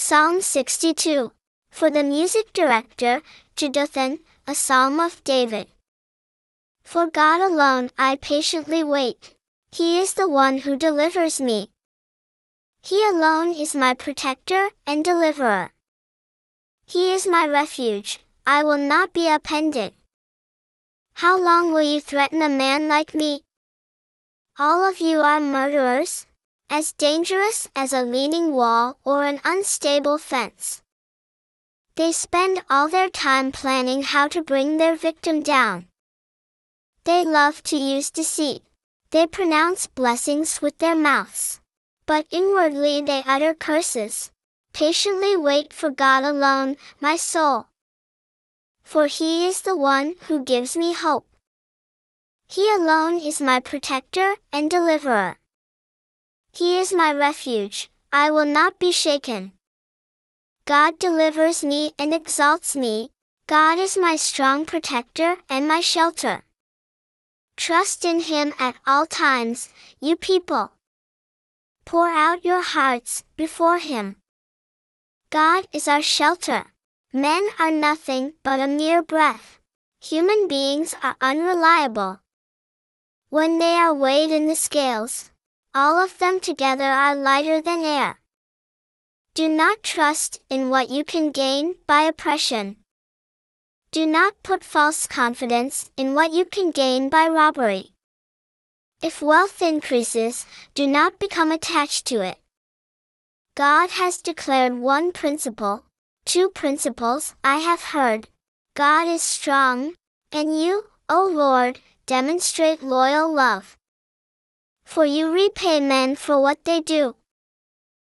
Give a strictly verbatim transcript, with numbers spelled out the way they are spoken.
Psalm sixty-two. For the music director, Jeduthun, a psalm of David. For God alone I patiently wait. He is the one who delivers me. He alone is my protector and deliverer. He is my refuge, I will not be upended. How long will you threaten a man like me? All of you are murderers, as dangerous as a leaning wall or an unstable fence. They spend all their time planning how to bring their victim down. They love to use deceit. They pronounce blessings with their mouths, but inwardly they utter curses. Patiently wait for God alone, my soul, for He is the one who gives me hope. He alone is my protector and deliverer. He is my refuge, I will not be shaken. God delivers me and exalts me. God is my strong protector and my shelter. Trust in Him at all times, you people. Pour out your hearts before Him. God is our shelter. Men are nothing but a mere breath. Human beings are unreliable. When they are weighed in the scales, all of them together are lighter than air. Do not trust in what you can gain by oppression. Do not put false confidence in what you can gain by robbery. If wealth increases, do not become attached to it. God has declared one principle. Two principles I have heard. God is strong, and you, O Lord, demonstrate loyal love. For you repay men for what they do.